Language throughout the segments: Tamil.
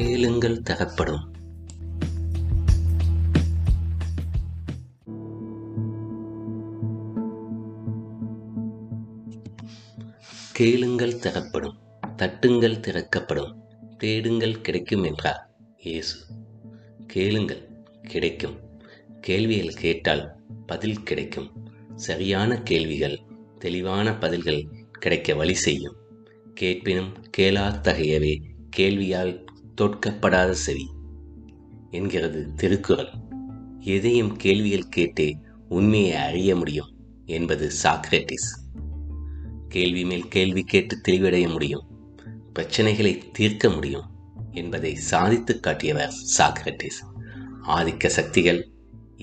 கேளுங்கள் தகப்படும். கேளுங்கள் தகப்படும், தட்டுங்கள் திறக்கப்படும், தேடுங்கள் கிடைக்கும் என்றார் இயேசு. கேளுங்கள் கிடைக்கும், கேள்விகள் கேட்டால் பதில் கிடைக்கும், சரியான கேள்விகள் தெளிவான பதில்கள் கிடைக்க வழி செய்யும். கேட்பினும் கேளாத்தகையவே கேள்வியால் தோற்கப்படாத செவி என்கிறது திருக்குறள். எதையும் கேள்விகள் கேட்டே உண்மையை அறிய முடியும் என்பது சாக்ரட்டிஸ். கேள்வி மேல் கேள்வி கேட்டு தெளிவடைய முடியும், பிரச்சனைகளை தீர்க்க முடியும் என்பதை சாதித்து காட்டியவர் சாக்ரட்டிஸ். ஆதிக்க சக்திகள்,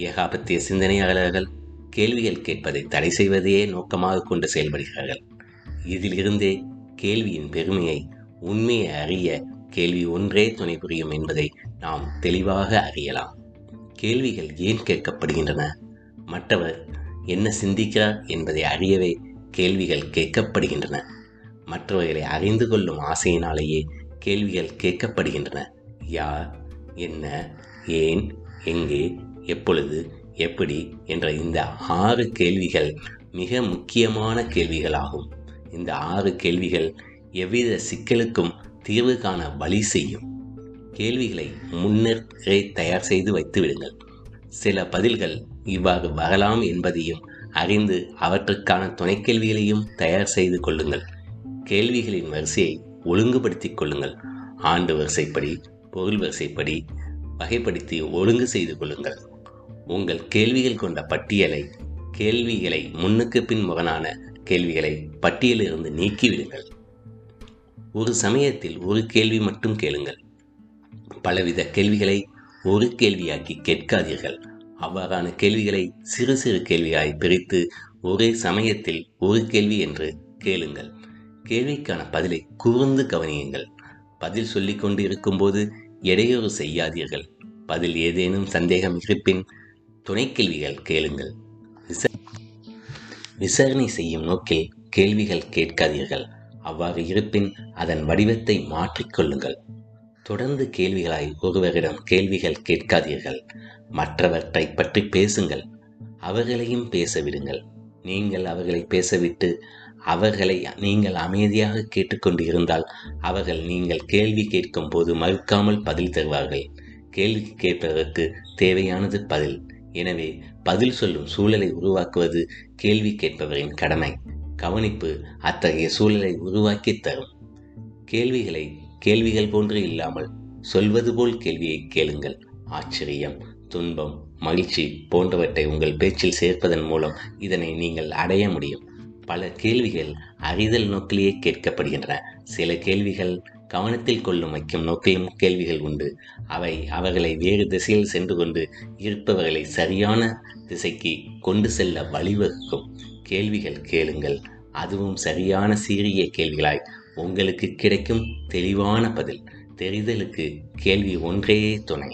ஏகாபத்திய சிந்தனையாளர்கள் கேள்விகள் கேட்பதை தடை செய்வதையே நோக்கமாக கொண்டு செயல்படுகிறார்கள். இதிலிருந்தே கேள்வியின் பெருமையை, உண்மையை அறிய கேள்வி ஒன்றே துணை புரியும் என்பதை நாம் தெளிவாக அறியலாம். கேள்விகள் ஏன் கேட்கப்படுகின்றன, மற்றவர் என்ன சிந்திக்கிறார் என்பதை அறியவே கேள்விகள் கேட்கப்படுகின்றன. மற்றவர்களை அறிந்து கொள்ளும் ஆசையினாலேயே கேள்விகள் கேட்கப்படுகின்றன. யார், என்ன, ஏன், எங்கே, எப்பொழுது, எப்படி என்ற இந்த 6 கேள்விகள் மிக முக்கியமான கேள்விகளாகும். இந்த 6 கேள்விகள் எவ்வித சிக்கலுக்கும் தீர்வு காண வழி செய்யும். கேள்விகளை முன்னரே தயார் செய்து வைத்து விடுங்கள். சில பதில்கள் இவ்வாறு வரலாம் என்பதையும் அறிந்து அவற்றுக்கான துணை கேள்விகளையும் தயார் செய்து கொள்ளுங்கள். கேள்விகளின் வரிசையை ஒழுங்குபடுத்திக் கொள்ளுங்கள். ஆண்டு வரிசைப்படி, பொருள் வரிசைப்படி வகைப்படுத்தி ஒழுங்கு செய்து கொள்ளுங்கள். உங்கள் கேள்விகள் கொண்ட பட்டியலை, கேள்விகளை முன்னுக்கு பின் முரணான கேள்விகளை பட்டியலிலிருந்து நீக்கிவிடுங்கள். ஒரு சமயத்தில் ஒரு கேள்வி மட்டும் கேளுங்கள். பலவித கேள்விகளை ஒரு கேள்வியாக்கி கேட்காதீர்கள். அவ்வாறான கேள்விகளை சிறு சிறு கேள்வியாய் பிரித்து ஒரே சமயத்தில் ஒரு கேள்வி என்று கேளுங்கள். கேள்விக்கான பதிலை கூர்ந்து கவனியுங்கள். பதில் சொல்லிக் கொண்டு இருக்கும்போது எடையூறு செய்யாதீர்கள். பதில் ஏதேனும் சந்தேகம் இருப்பின் துணை கேள்விகள் கேளுங்கள். விசாரணை செய்யும் நோக்கில் கேள்விகள் கேட்காதீர்கள். அவ்வாறு இருப்பின் அதன் வடிவத்தை மாற்றிக்கொள்ளுங்கள். தொடர்ந்து கேள்விகளாய் ஒருவரிடம் கேள்விகள் கேட்காதீர்கள். மற்றவற்றை பற்றி பேசுங்கள், அவர்களையும் பேச விடுங்கள். நீங்கள் அவர்களை பேசவிட்டு அவர்களை நீங்கள் அமைதியாக கேட்டுக்கொண்டு இருந்தால் அவர்கள் நீங்கள் கேள்வி கேட்கும் போது மறுக்காமல் பதில் தருவார்கள். கேள்வி கேட்பதற்கு தேவையானது பதில். எனவே பதில் சொல்லும் சூழலை உருவாக்குவது கேள்வி கேட்பவரின் கடமை. கவனிப்பு அத்தகைய சூழலை உருவாக்கி தரும். கேள்விகளை கேள்விகள் போன்று இல்லாமல் சொல்வது போல் கேள்வியை கேளுங்கள். ஆச்சரியம், துன்பம், மகிழ்ச்சி போன்றவற்றை உங்கள் பேச்சில் சேர்ப்பதன் மூலம் இதனை நீங்கள் அடைய முடியும். பல கேள்விகள் அறிதல் நோக்கிலேயே கேட்கப்படுகின்றன. சில கேள்விகள் கவனத்தில் கொள்ளும் வைக்கும் நோக்கிலும் கேள்விகள் உண்டு. அவை அவர்களை வேறு திசையில் சென்று கொண்டு இருப்பவர்களை சரியான திசைக்கு கொண்டு செல்ல வழிவகுக்கும். கேள்விகள் கேளுங்கள், அதுவும் சரியான சீரிய கேள்விகளாய். உங்களுக்கு கிடைக்கும் தெளிவான பதில். தெரிதலுக்கு கேள்வி ஒன்றே துணை.